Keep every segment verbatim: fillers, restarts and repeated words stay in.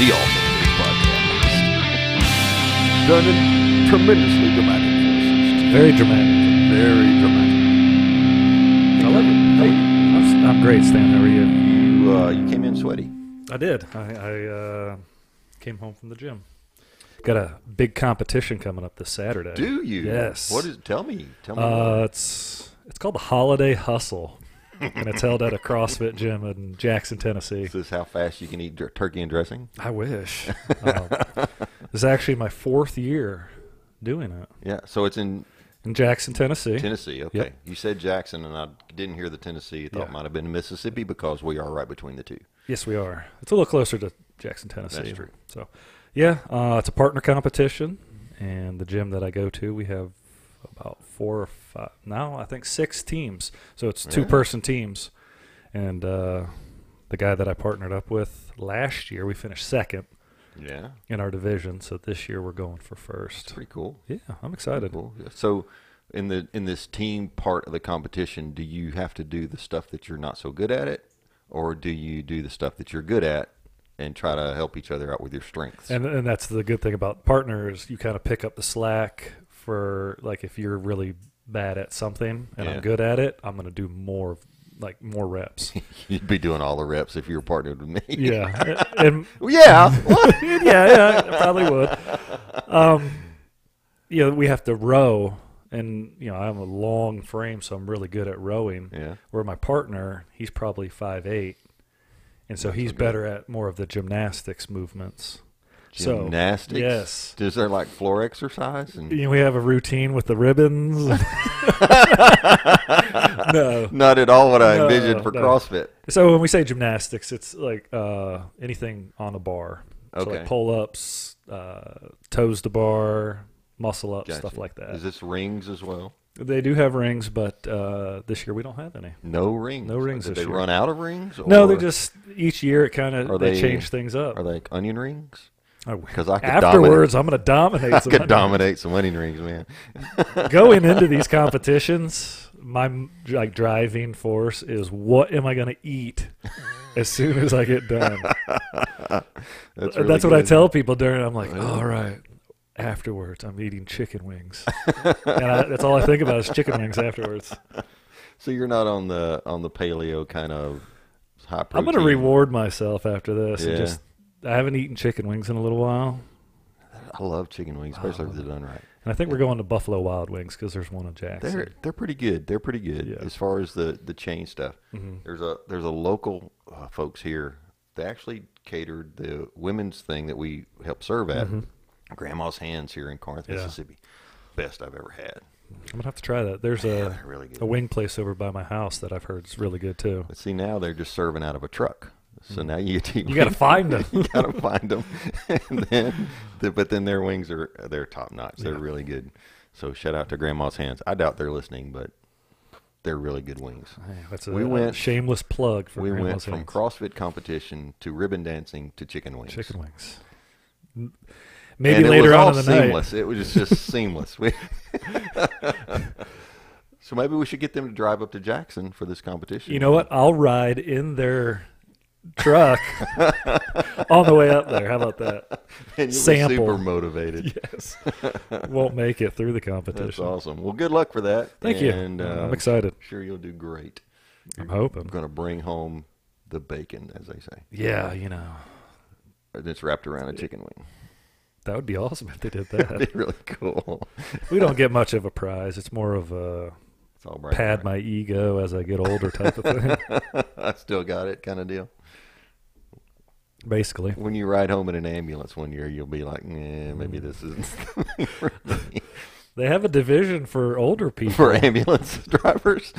the All Seven Days podcast. Done in tremendously dramatic voices. Very dramatic. Very dramatic. I love it. Hey, I'm great, Stan. How are you? You uh, you came in sweaty. I did. I, I uh, came home from the gym. Got a big competition coming up this Saturday. Do you? Yes. What is? Tell me. Tell me. Uh, it's it's called the Holiday Hustle, and it's held at a CrossFit gym in Jackson, Tennessee. Is this how fast you can eat turkey and dressing? I wish. um, this is actually my fourth year doing it. Yeah. So it's in in Jackson, Tennessee. Tennessee. Okay. Yep. You said Jackson, and I didn't hear the Tennessee. I thought yeah. it might have been Mississippi because we are right between the two. Yes, we are. It's a little closer to Jackson, Tennessee. That's true. So. Yeah, uh, it's a partner competition, and the gym that I go to, we have about four or five, now I think six teams. So it's two-person teams, and uh, the guy that I partnered up with last year, we finished second yeah. in our division, so this year we're going for first. That's pretty cool. Yeah, I'm excited. Cool. Yeah. So in the in this team part of the competition, do you have to do the stuff that you're not so good at it, or do you do the stuff that you're good at and try to help each other out with your strengths? And and that's the good thing about partners. You kind of pick up the slack for, like, if you're really bad at something and yeah. I'm good at it, I'm going to do more, like, more reps. You'd be doing all the reps if you were partnered with me. Yeah. And, and, yeah. What? yeah. Yeah, I probably would. Um, you know, we have to row, and, you know, I'm a long frame, so I'm really good at rowing. Yeah. Where my partner, he's probably five eight. And so he's better at more of the gymnastics movements. Gymnastics? So, yes. Is there like floor exercise? And you know, we have a routine with the ribbons. No. Not at all what I no, envisioned for no. CrossFit. So when we say gymnastics, it's like uh, anything on a bar. Okay. So like pull-ups, uh, toes to bar, muscle-ups, gotcha. Stuff like that. Is this rings as well? They do have rings, but uh, this year we don't have any. No rings. No rings this year. Did they run out of rings? Or? No, they just, each year it kind of, they, they change things up. Are they like onion rings? I, I could afterwards, dominate. I'm going to dominate I some I could dominate rings. Some onion rings, man. Going into these competitions, my like driving force is what am I going to eat as soon as I get done? That's, really That's what I tell people during I'm like, all right. Afterwards, I'm eating chicken wings, and I, that's all I think about is chicken wings afterwards. So you're not on the on the paleo kind of high protein. I'm going to reward myself after this. Yeah. And just I haven't eaten chicken wings in a little while. I love chicken wings, especially oh. if they're done right. And I think yeah. we're going to Buffalo Wild Wings because there's one in Jackson. They're they're pretty good. They're pretty good yeah. as far as the the chain stuff. Mm-hmm. There's a there's a local uh, folks here. They actually catered the women's thing that we help serve at. Mm-hmm. Grandma's Hands here in Corinth, yeah. Mississippi. Best I've ever had. I'm going to have to try that. There's Man, a, really a wing place over by my house that I've heard is really good, too. But see, now they're just serving out of a truck. So now you eat You got to find them. You got to find them. And then, the, but then their wings are they're top-notch. They're yeah. really good. So shout out to Grandma's Hands. I doubt they're listening, but they're really good wings. Hey, that's a we went, shameless plug for we Grandma's Hands. We went from CrossFit competition to ribbon dancing to chicken wings. Chicken wings. Maybe and later on in the seamless. night. It was just seamless. We so maybe we should get them to drive up to Jackson for this competition. You know what? I'll ride in their truck on the way up there. How about that? And you'll Sample. Be super motivated. Yes. Won't make it through the competition. That's awesome. Well, good luck for that. Thank and, you. And uh, I'm excited. I'm sure you'll do great. I'm hoping. I'm going to bring home the bacon, as they say. Yeah, you know. It's wrapped around a chicken wing. That would be awesome if they did that. That'd be really cool. We don't get much of a prize. It's more of a it's all right, pad right. my ego as I get older type of thing. I still got it kind of deal. Basically. When you ride home in an ambulance one year, you'll be like, eh, maybe this isn't something for me. They have a division for older people. For ambulance drivers?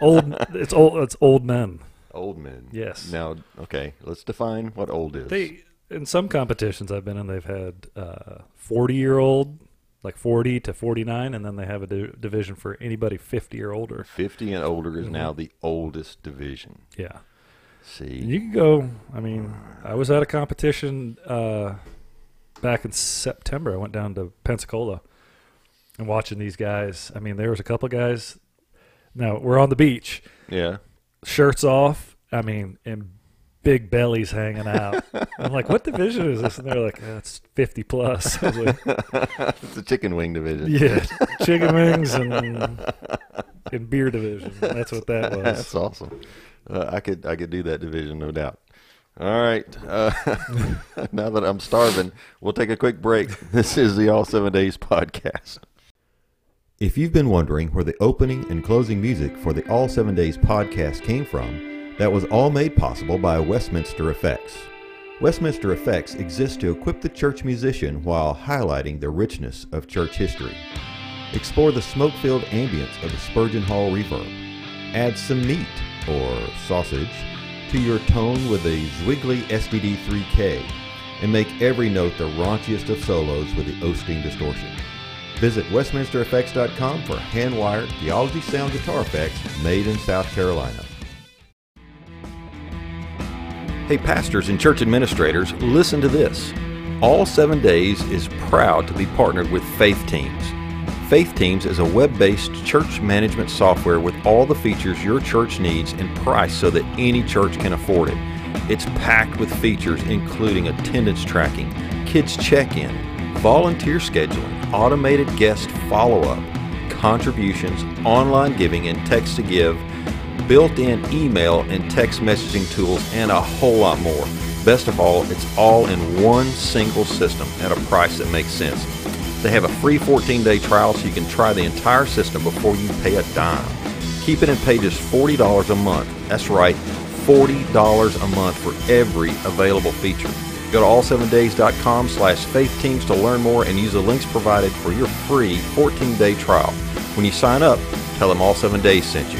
old, it's old. It's old men. Old men. Yes. Now, okay, let's define what old is. They... In some competitions I've been in, they've had uh, forty-year-old, like forty to forty-nine, and then they have a di division for anybody fifty or older. fifty and older is mm-hmm. now the oldest division. Yeah. See. You can go, I mean, I was at a competition uh, back in September. I went down to Pensacola and watching these guys. I mean, there was a couple guys. Now, we're on the beach. Yeah. Shirts off. I mean, and big bellies hanging out. I'm like, what division is this? And they're like, oh, it's fifty plus. I was like, it's a chicken wing division. Yeah, chicken wings and, and beer division. That's what that was. That's awesome. Uh, I could I could do that division, no doubt. All right. Uh, now that I'm starving, we'll take a quick break. This is the All Seven Days podcast. If you've been wondering where the opening and closing music for the All Seven Days podcast came from, that was all made possible by Westminster Effects. Westminster Effects exists to equip the church musician while highlighting the richness of church history. Explore the smoke-filled ambience of the Spurgeon Hall Reverb. Add some meat, or sausage, to your tone with a Zwiggly S B D three K, and make every note the raunchiest of solos with the Osteen Distortion. Visit Westminster Effects dot com for hand-wired, theology sound guitar effects made in South Carolina. Hey pastors and church administrators, listen to this. All Seven Days is proud to be partnered with Faith Teams. Faith Teams is a web-based church management software with all the features your church needs and priced so that any church can afford it. It's packed with features including attendance tracking, kids check-in, volunteer scheduling, automated guest follow-up, contributions, online giving and text to give, built-in email and text messaging tools, and a whole lot more. Best of all, it's all in one single system at a price that makes sense. They have a free fourteen day trial so you can try the entire system before you pay a dime. Keeping in pay just forty dollars a month. That's right, forty dollars a month for every available feature. Go to all seven days dot com slash faith teams to learn more and use the links provided for your free fourteen day trial. When you sign up, tell them All Seven Days sent you.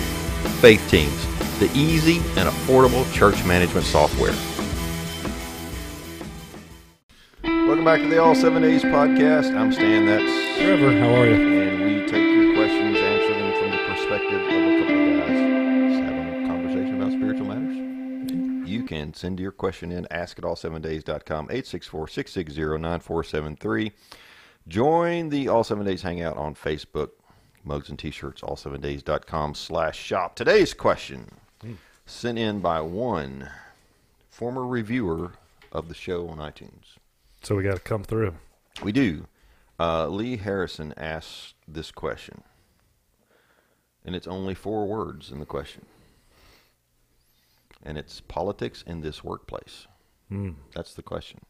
Faith Teams, the easy and affordable church management software. Welcome back to the All Seven Days podcast. I'm Stan. That's Trevor. How are you? And we take your questions, answer them from the perspective of a couple of guys, just having a conversation about spiritual matters. You can send your question in, ask at all seven days dot com, eight six four, six six zero, nine four seven three. Join the All Seven Days Hangout on Facebook. Mugs and t-shirts, all seven days dot com slash shop. Today's question, hmm. sent in by one former reviewer of the show on iTunes. So we got to come through. We do. Uh, Lee Harrison asks this question, and it's only four words in the question, and it's politics in this workplace. Mm. That's the question.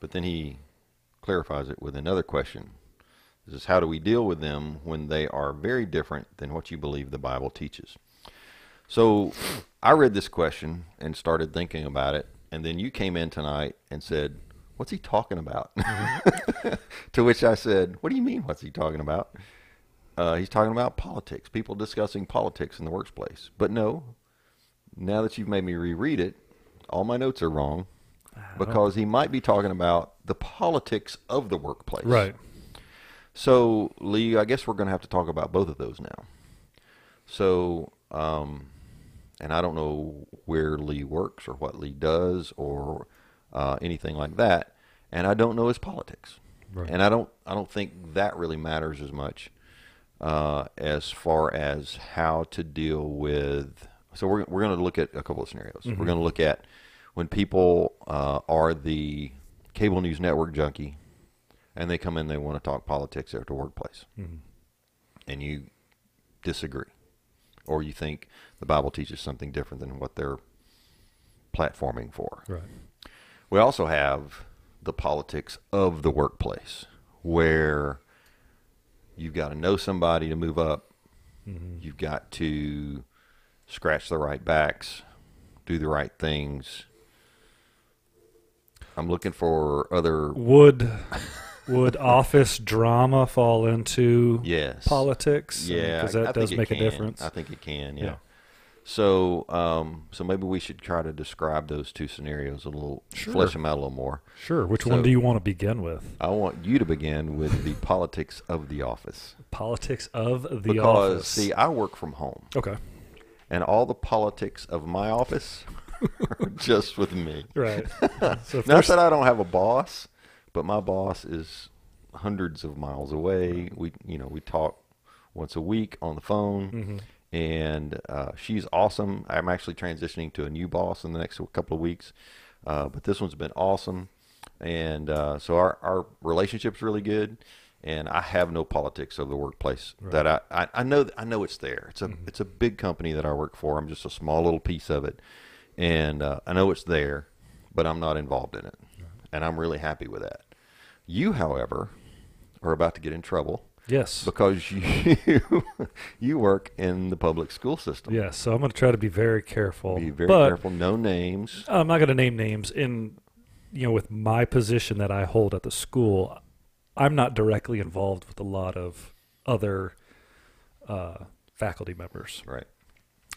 But then he clarifies it with another question. This is how do we deal with them when they are very different than what you believe the Bible teaches? So I read this question and started thinking about it, and then you came in tonight and said, what's he talking about? Mm-hmm. To which I said, what do you mean, what's he talking about? Uh, he's talking about politics, people discussing politics in the workplace. But no, now that you've made me reread it, all my notes are wrong because he might be talking about the politics of the workplace. Right. So, Lee, I guess we're going to have to talk about both of those now. So, um, and I don't know where Lee works or what Lee does or... Uh, anything like that, and I don't know his politics, right. And I don't I don't think that really matters as much uh, as far as how to deal with. So we're we're going to look at a couple of scenarios. Mm-hmm. We're going to look at when people uh, are the cable news network junkie, and they come in, they want to talk politics at the workplace, mm-hmm. and you disagree, or you think the Bible teaches something different than what they're platforming for. Right. We also have the politics of the workplace where you've got to know somebody to move up. Mm-hmm. You've got to scratch the right backs, do the right things. I'm looking for other... Would would office drama fall into yes. politics? Yeah. Because that I does make can. a difference. I think it can, yeah. yeah. So, um, so maybe we should try to describe those two scenarios a little, sure. flesh them out a little more. Sure. Which so one do you want to begin with? I want you to begin with the politics of the office. Politics of the because, office. Because, see, I work from home. Okay. And all the politics of my office are just with me. Right. So not that I don't have a boss, but my boss is hundreds of miles away. We, you know, we talk once a week on the phone. Mm-hmm. and uh, she's awesome. I'm actually transitioning to a new boss in the next couple of weeks, uh, but this one's been awesome. And uh, so our, our relationship's really good, and I have no politics of the workplace. Right. That I, I, I know I know it's there. It's a mm-hmm. it's a big company that I work for. I'm just a small little piece of it, and uh, I know it's there, but I'm not involved in it, right. and I'm really happy with that. You, however, are about to get in trouble. Yes. Because you you work in the public school system. Yes, so I'm going to try to be very careful. Be very but careful. No names. I'm not going to name names. In you know, with my position that I hold at the school, I'm not directly involved with a lot of other uh, faculty members. Right.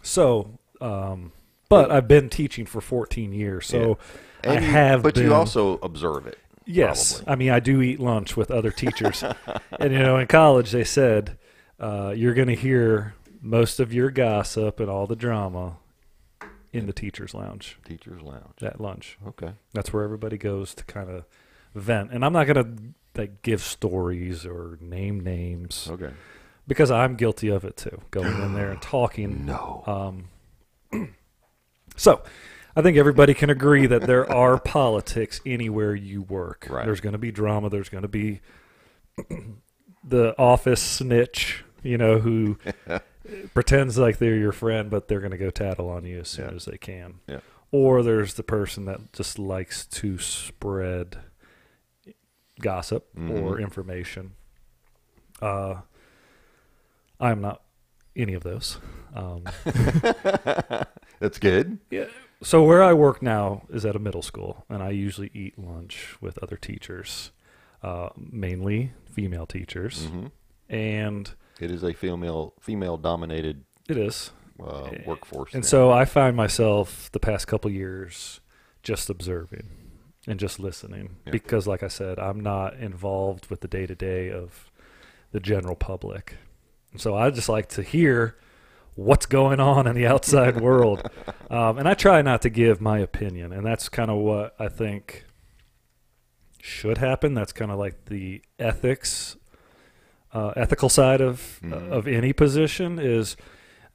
So, um, but I've been teaching for fourteen years, so yeah. I you, have. But been, you also observe it. Yes, probably. I mean, I do eat lunch with other teachers, and you know, in college they said uh, you're going to hear most of your gossip and all the drama in the teachers' lounge. Teachers' lounge at lunch. Okay, that's where everybody goes to kind of vent. And I'm not going to like give stories or name names. Okay, because I'm guilty of it too, going in there and talking. No. Um. So. I think everybody can agree that there are politics anywhere you work. Right. There's going to be drama. There's going to be the office snitch, you know, who pretends like they're your friend, but they're going to go tattle on you as soon yeah. as they can. Yeah. Or there's the person that just likes to spread gossip mm-hmm. or information. Uh, I'm not any of those. Um, That's good. Yeah. So where I work now is at a middle school, and I usually eat lunch with other teachers, uh, mainly female teachers. Mm-hmm. And it is a female female dominated. It is uh, workforce. And now. So I find myself the past couple years just observing and just listening, yeah. because, like I said, I'm not involved with the day to day of the general public, and so I just like to hear what's going on in the outside world. Um, and I try not to give my opinion, and that's kind of what I think should happen. That's kind of like the ethics, uh, ethical side of, mm-hmm. uh, of any position is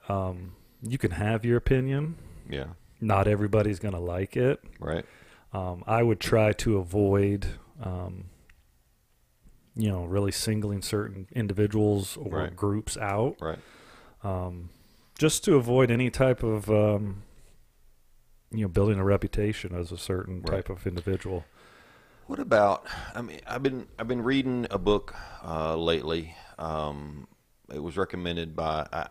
um, you can have your opinion. Yeah. Not everybody's going to like it. Right. Um, I would try to avoid, um, you know, really singling certain individuals or right. groups out. Right. Um, just to avoid any type of, um, you know, building a reputation as a certain right. type of individual. What about, I mean, I've been, I've been reading a book, uh, lately. Um, it was recommended by, I,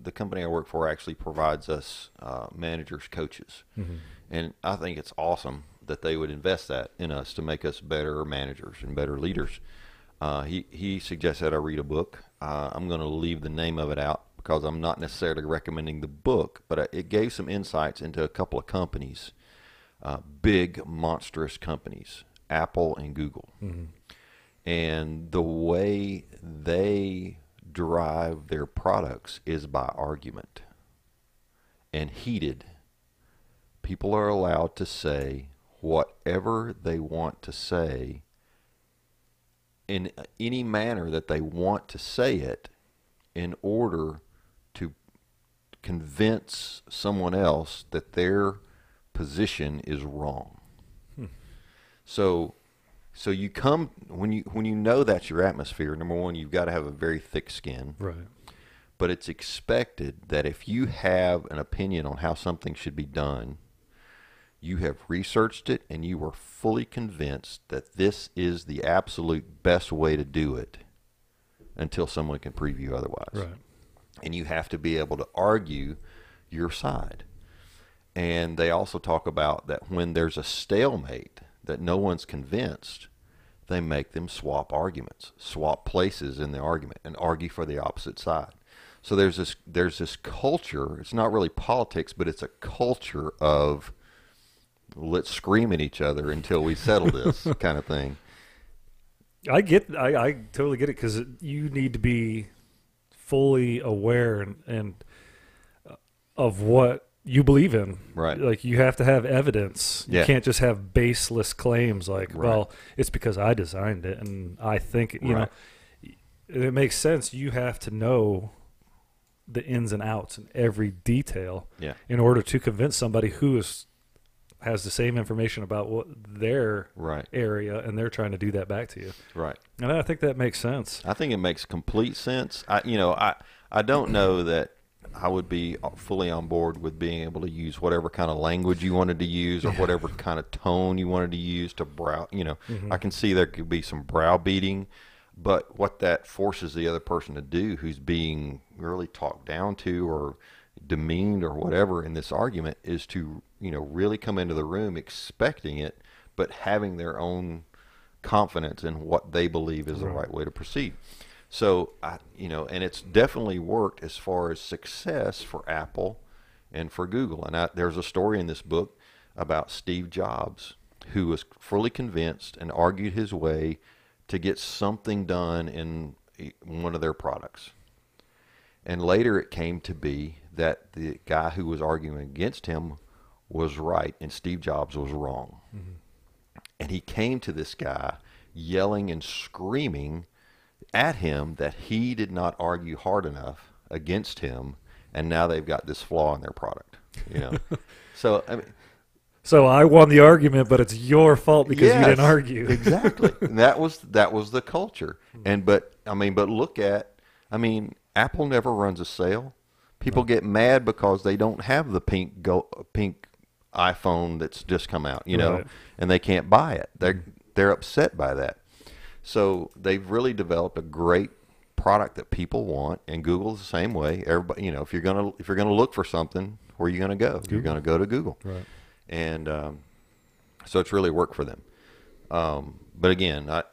the company I work for actually provides us, uh, managers, coaches. Mm-hmm. And I think it's awesome that they would invest that in us to make us better managers and better leaders. Uh, he, he suggests that I read a book. Uh, I'm going to leave the name of it out, because I'm not necessarily recommending the book, but it gave some insights into a couple of companies, uh, big monstrous companies, Apple and Google, mm-hmm. and the way they derive their products is by argument and heated. People are allowed to say whatever they want to say in any manner that they want to say it in order convince someone else that their position is wrong. Hmm. So, so you come, when you, when you know that's your atmosphere, number one, you've got to have a very thick skin, right? But it's expected that if you have an opinion on how something should be done, you have researched it and you are fully convinced that this is the absolute best way to do it until someone can prove you otherwise. Right. And you have to be able to argue your side. And they also talk about that when there's a stalemate that no one's convinced, they make them swap arguments, swap places in the argument, and argue for the opposite side. So there's this, there's this culture. It's not really politics, but it's a culture of let's scream at each other until we settle this kind of thing. I get, I, I totally get it, because you need to be fully aware and, and of what you believe in. Right. Like, you have to have evidence. Yeah. You can't just have baseless claims like, right. well, it's because I designed it and I think, you right. know, it makes sense. You have to know the ins and outs and every detail yeah. in order to convince somebody who is has the same information about what their right. area, and they're trying to do that back to you. Right. And I think that makes sense. I think it makes complete sense. I, you know, I, I don't know that I would be fully on board with being able to use whatever kind of language you wanted to use or whatever kind of tone you wanted to use to brow, you know, mm-hmm. I can see there could be some browbeating, but what that forces the other person to do who's being really talked down to or demeaned or whatever in this argument is to, you know, really come into the room expecting it, but having their own confidence in what they believe is the right way to proceed. So, I, you know, and it's definitely worked as far as success for Apple and for Google. And I, there's a story in this book about Steve Jobs, who was fully convinced and argued his way to get something done in one of their products. And later it came to be that the guy who was arguing against him was right and Steve Jobs was wrong. Mm-hmm. And he came to this guy yelling and screaming at him that he did not argue hard enough against him, and now they've got this flaw in their product, you know. So I mean, so I won the argument, but it's your fault because yes, you didn't argue. Exactly. And that was that was the culture. And but I mean, but look at, I mean, Apple never runs a sale. People right. get mad because they don't have the pink go, pink iPhone that's just come out, you know, right. and they can't buy it. They're they're upset by that. So they've really developed a great product that people want, and Google's the same way. Everybody, you know, if you're gonna if you're gonna look for something, where are you gonna go? Google. You're gonna go to Google, right? And um, so it's really worked for them. Um, but again, I,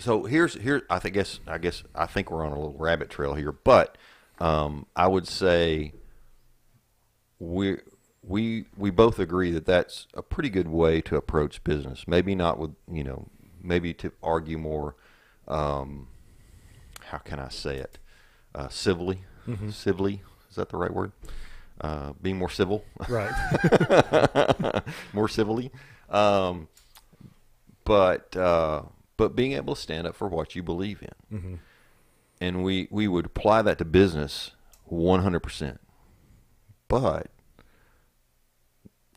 so here's here. I think guess I guess I think we're on a little rabbit trail here, but um, I would say we we we both agree that that's a pretty good way to approach business. Maybe not with you know. Maybe to argue more, um, how can I say it, uh, civilly, mm-hmm. civilly, is that the right word? Uh, being more civil. Right. More civilly. Um, but uh, but being able to stand up for what you believe in. Mm-hmm. And we, we would apply that to business one hundred percent. But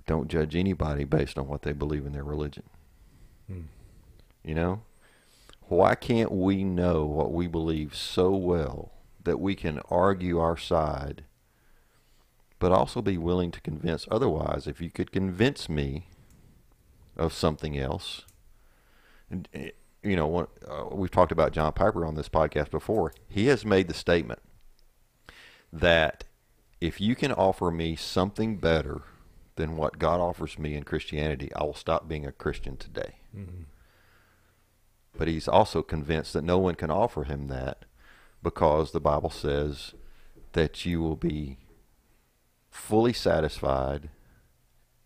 don't judge anybody based on what they believe in their religion. Mm. You know, why can't we know what we believe so well that we can argue our side, but also be willing to convince otherwise? If you could convince me of something else, and, you know, one, uh, we've talked about John Piper on this podcast before. He has made the statement that if you can offer me something better than what God offers me in Christianity, I will stop being a Christian today. Mm-hmm. But he's also convinced that no one can offer him that because the Bible says that you will be fully satisfied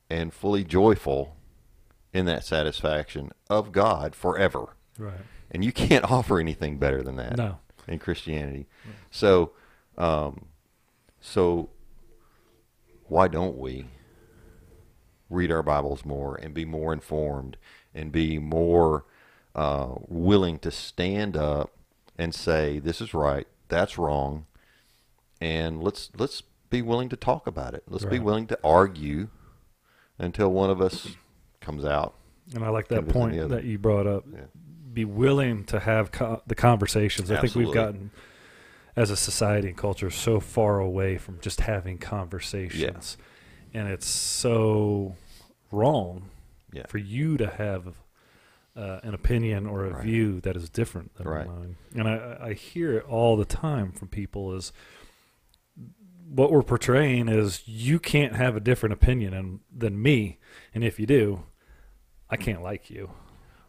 and fully joyful in that satisfaction of God forever. Right. And you can't offer anything better than that no. in Christianity. Yeah. So, um, so why don't we read our Bibles more and be more informed and be more Uh, willing to stand up and say, this is right, that's wrong, and let's let's be willing to talk about it. Let's right. be willing to argue until one of us comes out. And I like that point that you brought up. Yeah. Be willing to have co the conversations. Absolutely. I think we've gotten, as a society and culture, so far away from just having conversations. Yeah. And it's so wrong yeah. for you to have Uh, an opinion or a right. view that is different than right. mine. And I, I hear it all the time from people is what we're portraying is you can't have a different opinion and, than me, and if you do, I can't like you.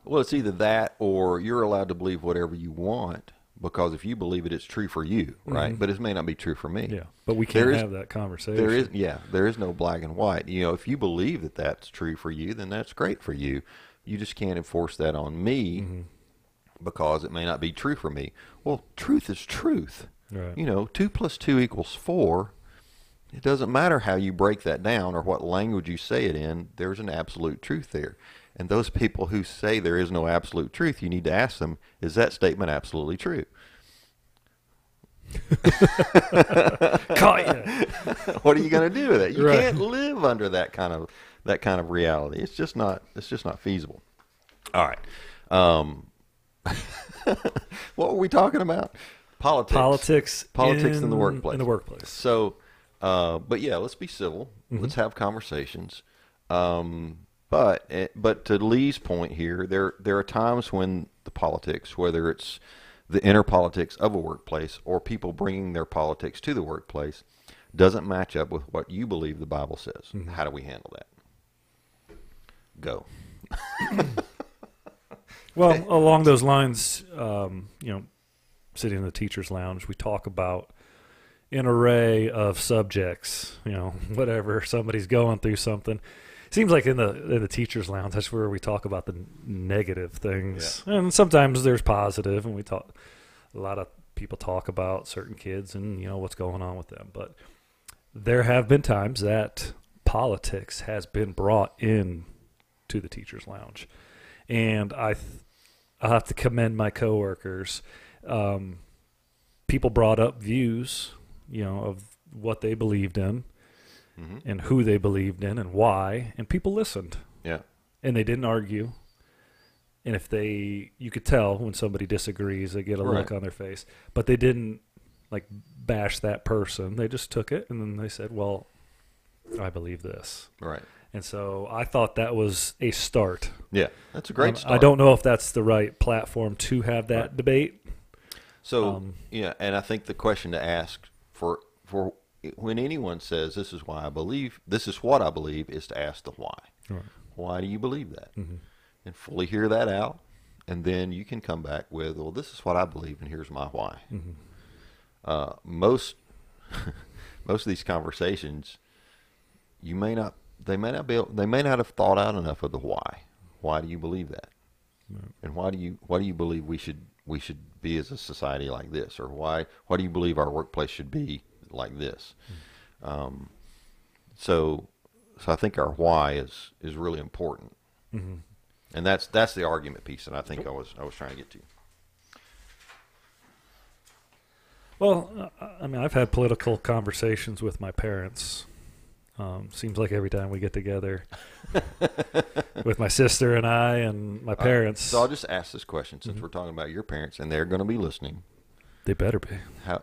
Well, it's either that or you're allowed to believe whatever you want because if you believe it, it's true for you, right? Mm-hmm. But it may not be true for me. Yeah, but we can't there have is, that conversation. There is, yeah, there is no black and white. You know, if you believe that that's true for you, then that's great for you. You just can't enforce that on me mm-hmm. because it may not be true for me. Well, truth is truth. Right. You know, two plus two equals four. It doesn't matter how you break that down or what language you say it in. There's an absolute truth there. And those people who say there is no absolute truth, you need to ask them, is that statement absolutely true? Caught you. What are you going to do with it? You right. can't live under that kind of that kind of reality. It's just not. It's just not feasible. All right. Um, what were we talking about? Politics. Politics. Politics in, in the workplace. In the workplace. So, uh, but yeah, let's be civil. Mm-hmm. Let's have conversations. Um, but but to Lee's point here, there there are times when the politics, whether it's the inner politics of a workplace or people bringing their politics to the workplace, doesn't match up with what you believe the Bible says. Mm-hmm. How do we handle that? Go. Well, along those lines, um, you know, sitting in the teacher's lounge, we talk about an array of subjects, you know, whatever, somebody's going through something. Seems like in the in the teacher's lounge, that's where we talk about the negative things. Yeah. And sometimes there's positive, and we talk, a lot of people talk about certain kids and, you know, what's going on with them. But there have been times that politics has been brought in to the teacher's lounge. And I th- I have to commend my coworkers. Um, people brought up views, you know, of what they believed in. Mm-hmm. And who they believed in and why, and people listened. Yeah. And they didn't argue. And if they, you could tell when somebody disagrees, they get a right. look on their face. But they didn't, like, bash that person. They just took it, and then they said, well, I believe this. Right. And so I thought that was a start. Yeah, that's a great um, start. I don't know if that's the right platform to have that right. debate. So, um, yeah, and I think the question to ask for for when anyone says, this is why I believe, this is what I believe, is to ask the why. Right. Why do you believe that? Mm-hmm. And fully hear that out. And then you can come back with, well, this is what I believe, and here's my why. Mm-hmm. Uh, most, most of these conversations, you may not, they may not be, they may not have thought out enough of the why. Why do you believe that? Right. And why do you, why do you believe we should, we should be as a society like this? Or why, why do you believe our workplace should be like this? Um, so, so I think our why is, is really important. Mm-hmm. And that's, that's the argument piece that I think I was, I was trying to get to. Well, I mean, I've had political conversations with my parents. Um, seems like every time we get together with my sister and I and my parents. Right, so I'll just ask this question, since mm-hmm. we're talking about your parents and they're going to be listening. They better be. How,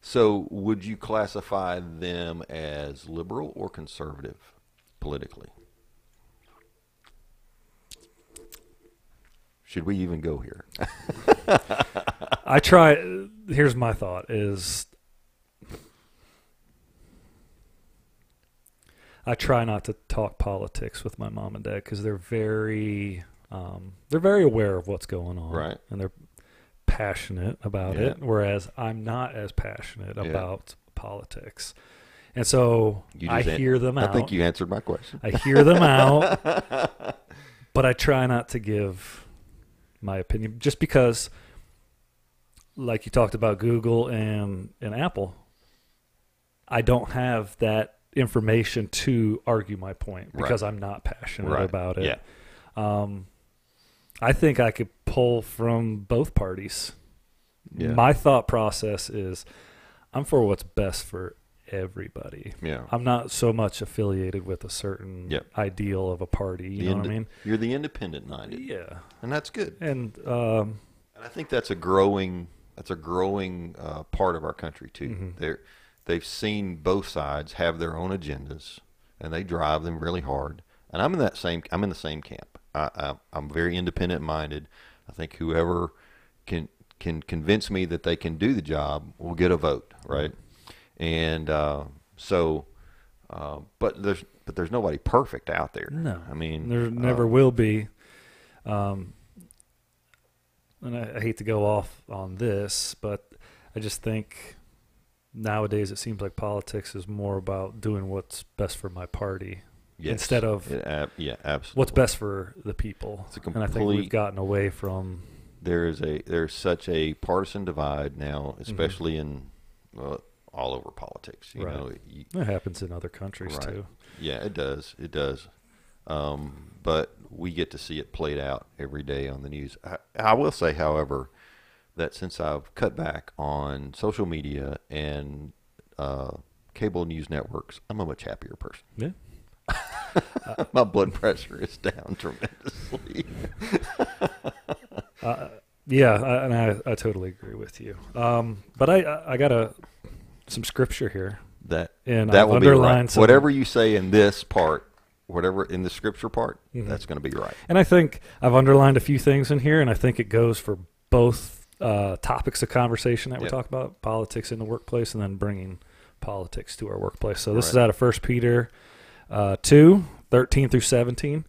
so would you classify them as liberal or conservative politically? Should we even go here? I try. Here's my thought is I try not to talk politics with my mom and dad because they're very um, they're very aware of what's going on. Right. And they're passionate about yeah. it, whereas I'm not as passionate yeah. about politics. And so I hear them out. I think you answered my question. I hear them out, but I try not to give my opinion just because, like you talked about Google and, and Apple, I don't have that information to argue my point because right. I'm not passionate right. about it. Yeah. Um, I think I could pull from both parties. Yeah. My thought process is I'm for what's best for everybody. Yeah. I'm not so much affiliated with a certain yep. ideal of a party. You the know ind- what I mean? You're the independent minded. Yeah. And that's good. And um, and I think that's a growing that's a growing uh, part of our country too. Mm-hmm. They're, they've seen both sides have their own agendas and they drive them really hard. And I'm in that same I'm in the same camp. I, I, I'm very independent minded. I think whoever can can convince me that they can do the job will get a vote, right? And uh, so, uh, but there's but there's nobody perfect out there. No, I mean there never uh, will be. Um, and I, I hate to go off on this, but I just think nowadays it seems like politics is more about doing what's best for my party. Yes. Instead of it, uh, yeah, absolutely. What's best for the people. It's a complete, and I think we've gotten away from. There is a there's such a partisan divide now, especially mm-hmm. in uh, all over politics. You right. know, you, it happens in other countries right. too. Yeah, it does. It does. Um, but we get to see it played out every day on the news. I, I will say, however, that since I've cut back on social media and uh, cable news networks, I'm a much happier person. Yeah. My blood pressure is down tremendously. uh, yeah, I, and I, I totally agree with you. Um, but I, I got a, some scripture here. That and that I've will be right. Something. Whatever you say in this part, whatever in the scripture part, mm-hmm. that's going to be right. And I think I've underlined a few things in here, and I think it goes for both uh, topics of conversation that yep. we're talking about, politics in the workplace and then bringing politics to our workplace. So this right. is out of First Peter Uh, two, thirteen through seventeen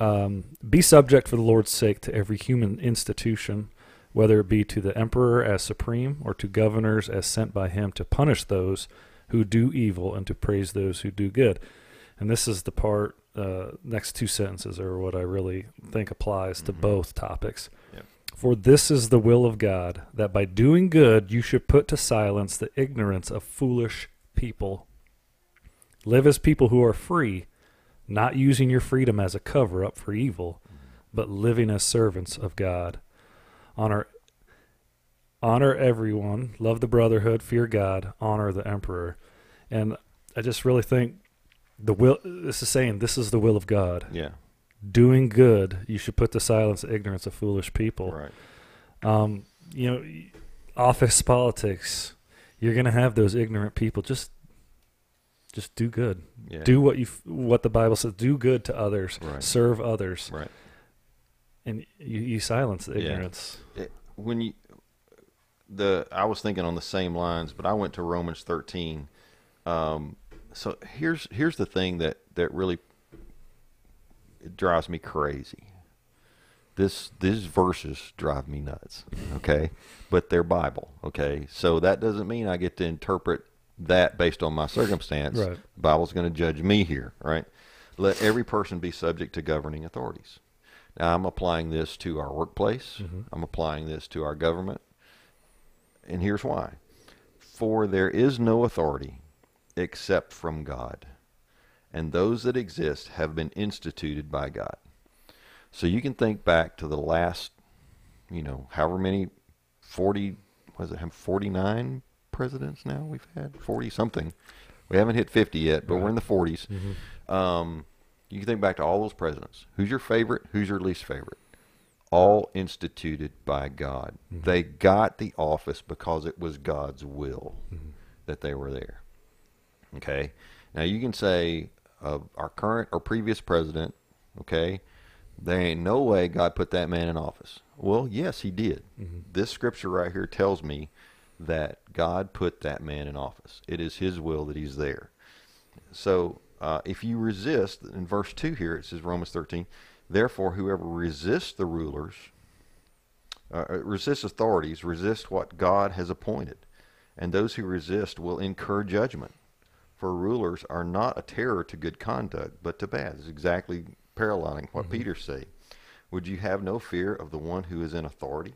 Um, be subject for the Lord's sake to every human institution, whether it be to the emperor as supreme or to governors as sent by him to punish those who do evil and to praise those who do good. And this is the part, uh, next two sentences are what I really think applies to mm-hmm. both topics. Yep. For this is the will of God, that by doing good you should put to silence the ignorance of foolish people. Live as people who are free, not using your freedom as a cover-up for evil, but living as servants of God. Honor, honor everyone, love the brotherhood, fear God, honor the emperor. And I just really think the will. This is saying this is the will of God. Yeah, doing good, you should put to silence the ignorance of foolish people. Right. Um, you know, office politics, you're going to have those ignorant people. Just. Just do good. Yeah. Do what you what the Bible says. Do good to others. Right. Serve others. Right. And you, you silence the ignorance. Yeah. It, when you the I was thinking on the same lines, but I went to Romans thirteen. Um, so here's here's the thing that that really it drives me crazy. This these verses drive me nuts. Okay, but they're Bible. Okay, so that doesn't mean I get to interpret that based on my circumstance. Right. The Bible's going to judge me here, right? Let every person be subject to governing authorities. Now, I'm applying this to our workplace. Mm-hmm. I'm applying this to our government. And here's why. For there is no authority except from God, and those that exist have been instituted by God. So you can think back to the last, you know, however many, forty, what is it, forty-nine presidents now we've had, forty something. We haven't hit fifty yet, but right. we're in the forties. Mm-hmm. Um, you can think back to all those presidents. Who's your favorite? Who's your least favorite? All instituted by God. Mm-hmm. They got the office because it was God's will mm-hmm. that they were there. Okay. Now you can say uh, our current or previous president, okay, there ain't no way God put that man in office. Well, yes, he did. Mm-hmm. This scripture right here tells me that God put that man in office. It is his will that he's there. So uh, if you resist, in verse two here, it says Romans thirteen, therefore whoever resists the rulers, uh, resists authorities, resists what God has appointed. And those who resist will incur judgment. For rulers are not a terror to good conduct, but to bad. It's exactly paralleling what mm-hmm. Peter said. Would you have no fear of the one who is in authority?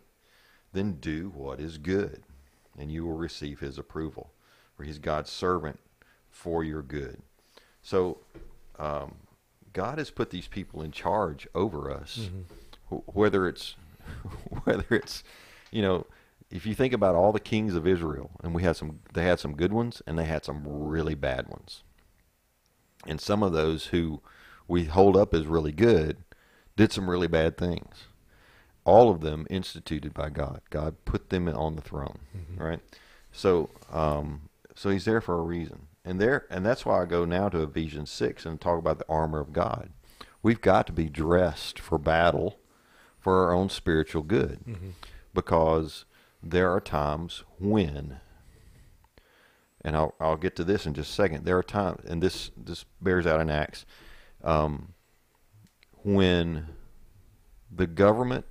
Then do what is good, and you will receive his approval, for he's God's servant for your good. So um, God has put these people in charge over us, mm-hmm. wh- whether it's, whether it's, you know, if you think about all the kings of Israel, and we had some, they had some good ones, and they had some really bad ones. And some of those who we hold up as really good did some really bad things. All of them instituted by God. God put them on the throne, mm-hmm. right? So, um, so he's there for a reason, and there, and that's why I go now to Ephesians six and talk about the armor of God. We've got to be dressed for battle, for our own spiritual good, mm-hmm. because there are times when, and I'll I'll get to this in just a second. There are times, and this this bears out in Acts, um, when the government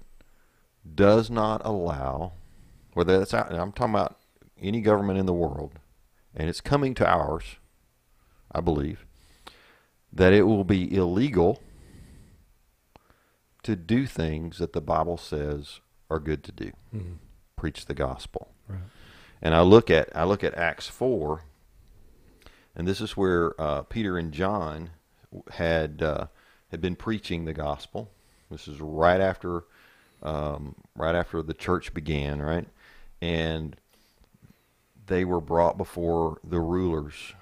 does not allow, whether that's out, and I'm talking about any government in the world, and it's coming to ours, I believe, that it will be illegal to do things that the Bible says are good to do. Mm-hmm. Preach the gospel. Right. And I look at I look at Acts four, and this is where uh, Peter and John had uh, had been preaching the gospel. This is right after um, right after the church began, right? And they were brought before the rulers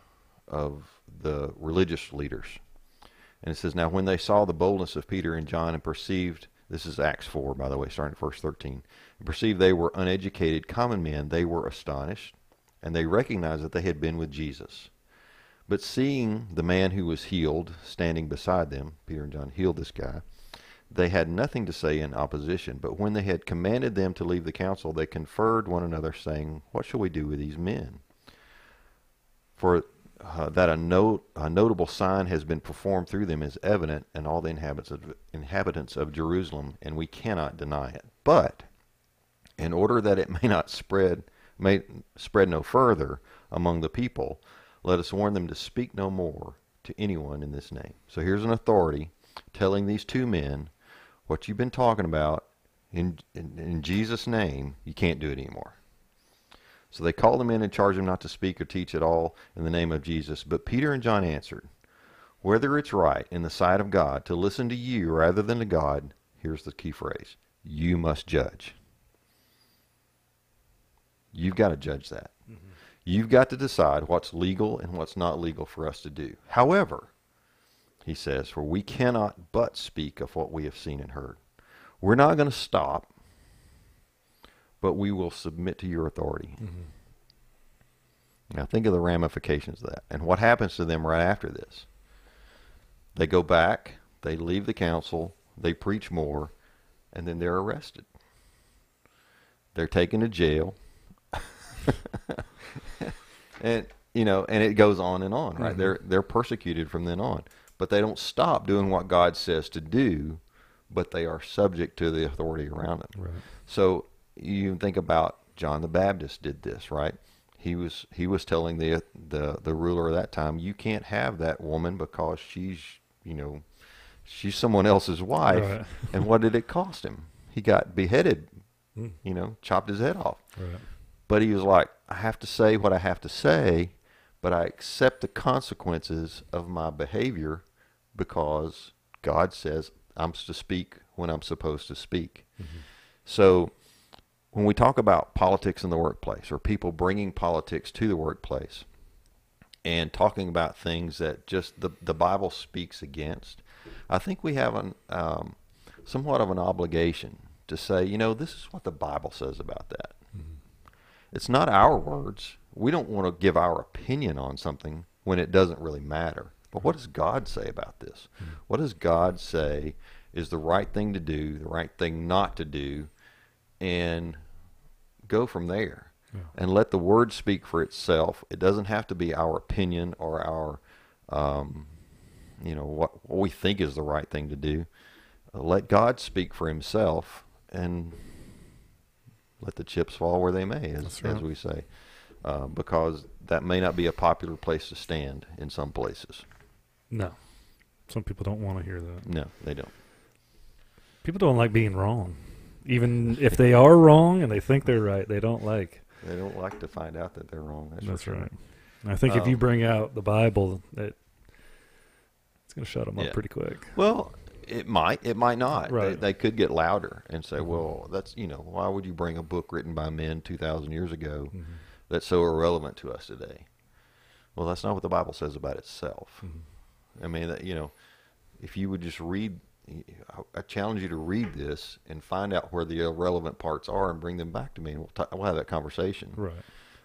of the religious leaders. And it says, now when they saw the boldness of Peter and John and perceived, this is Acts four, by the way, starting at verse thirteen, and perceived they were uneducated common men, they were astonished, and they recognized that they had been with Jesus. But seeing the man who was healed standing beside them, Peter and John healed this guy, they had nothing to say in opposition. But when they had commanded them to leave the council, they conferred one another, saying, what shall we do with these men? For uh, that a, note, a notable sign has been performed through them is evident in all the inhabitants of, inhabitants of Jerusalem, and we cannot deny it. But in order that it may not spread, may spread no further among the people, let us warn them to speak no more to anyone in this name. So here's an authority telling these two men, what you've been talking about in, in, in Jesus' name, you can't do it anymore. So they call them in and charge them not to speak or teach at all in the name of Jesus. But Peter and John answered, whether it's right in the sight of God to listen to you rather than to God, here's the key phrase, you must judge. You've got to judge that. Mm-hmm. You've got to decide what's legal and what's not legal for us to do. However, he says, for we cannot but speak of what we have seen and heard. We're not going to stop, but we will submit to your authority. Mm-hmm. Now think of the ramifications of that and what happens to them right after this. They go back, they leave the council, they preach more, and then they're arrested. They're taken to jail. And you know, and it goes on and on, right? Mm-hmm. They're they're persecuted from then on, but they don't stop doing what God says to do, but they are subject to the authority around them. Right. So you think about John the Baptist did this, right? He was he was telling the the the ruler of that time, you can't have that woman because she's you know she's someone else's wife. Right. And what did it cost him? He got beheaded, mm. you know, chopped his head off. Right. But he was like, I have to say what I have to say, but I accept the consequences of my behavior because God says I'm to speak when I'm supposed to speak. Mm-hmm. So when we talk about politics in the workplace or people bringing politics to the workplace and talking about things that just the, the Bible speaks against, I think we have an, um, somewhat of an obligation to say, you know, this is what the Bible says about that. It's not our words. We don't want to give our opinion on something when it doesn't really matter. But what does God say about this? Mm-hmm. What does God say is the right thing to do, the right thing not to do, and go from there. Yeah. And let the word speak for itself. It doesn't have to be our opinion or our, um, you know, what, what we think is the right thing to do. Uh, let God speak for himself and let the chips fall where they may, as, right. as we say, uh, because that may not be a popular place to stand in some places. No. Some people don't want to hear that. No, they don't. People don't like being wrong. Even if they are wrong and they think they're right, they don't like. They don't like to find out that they're wrong. That's, That's right. And I think um, if you bring out the Bible, it, it's going to shut them yeah. up pretty quick. Well, it might, it might not. Right. They, they could get louder and say, well, that's, you know, why would you bring a book written by men two thousand years ago mm-hmm. that's so irrelevant to us today? Well, that's not what the Bible says about itself. Mm-hmm. I mean, that, you know, if you would just read, I challenge you to read this and find out where the irrelevant parts are and bring them back to me and we'll, t we'll have that conversation. Right.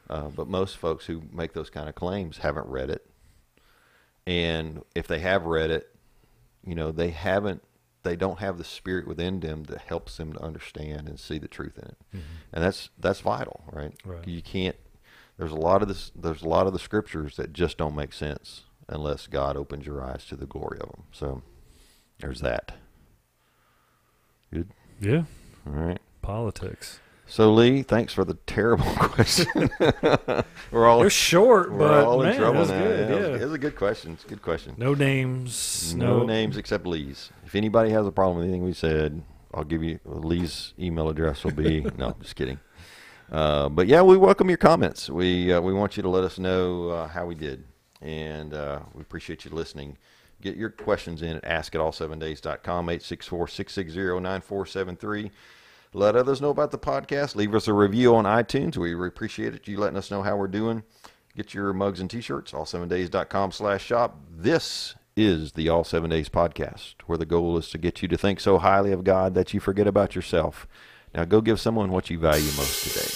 Uh, but most folks who make those kind of claims haven't read it. And if they have read it, you know, they haven't, they don't have the spirit within them that helps them to understand and see the truth in it. Mm-hmm. And that's, that's vital, right? Right? You can't, there's a lot of this, there's a lot of the scriptures that just don't make sense unless God opens your eyes to the glory of them. So there's that. Good? Yeah. All right. Politics. So Lee, thanks for the terrible question. we're all They're short, we're but all man, in trouble it was now. Good. Yeah, yeah. It, was, it was a good question. It's a good question. No names. No, no names except Lee's. If anybody has a problem with anything we said, I'll give you Lee's email address. Will be no, just kidding. Uh, but yeah, we welcome your comments. We uh, we want you to let us know uh, how we did, and uh, we appreciate you listening. Get your questions in at ask at all seven days dot com, eight six four, six six zero, nine four seven three. Let others know about the podcast. Leave us a review on iTunes. We appreciate it. You letting us know how we're doing. Get your mugs and t-shirts, all seven days dot com slash shop. This is the All Seven Days podcast, where the goal is to get you to think so highly of God that you forget about yourself. Now go give someone what you value most today.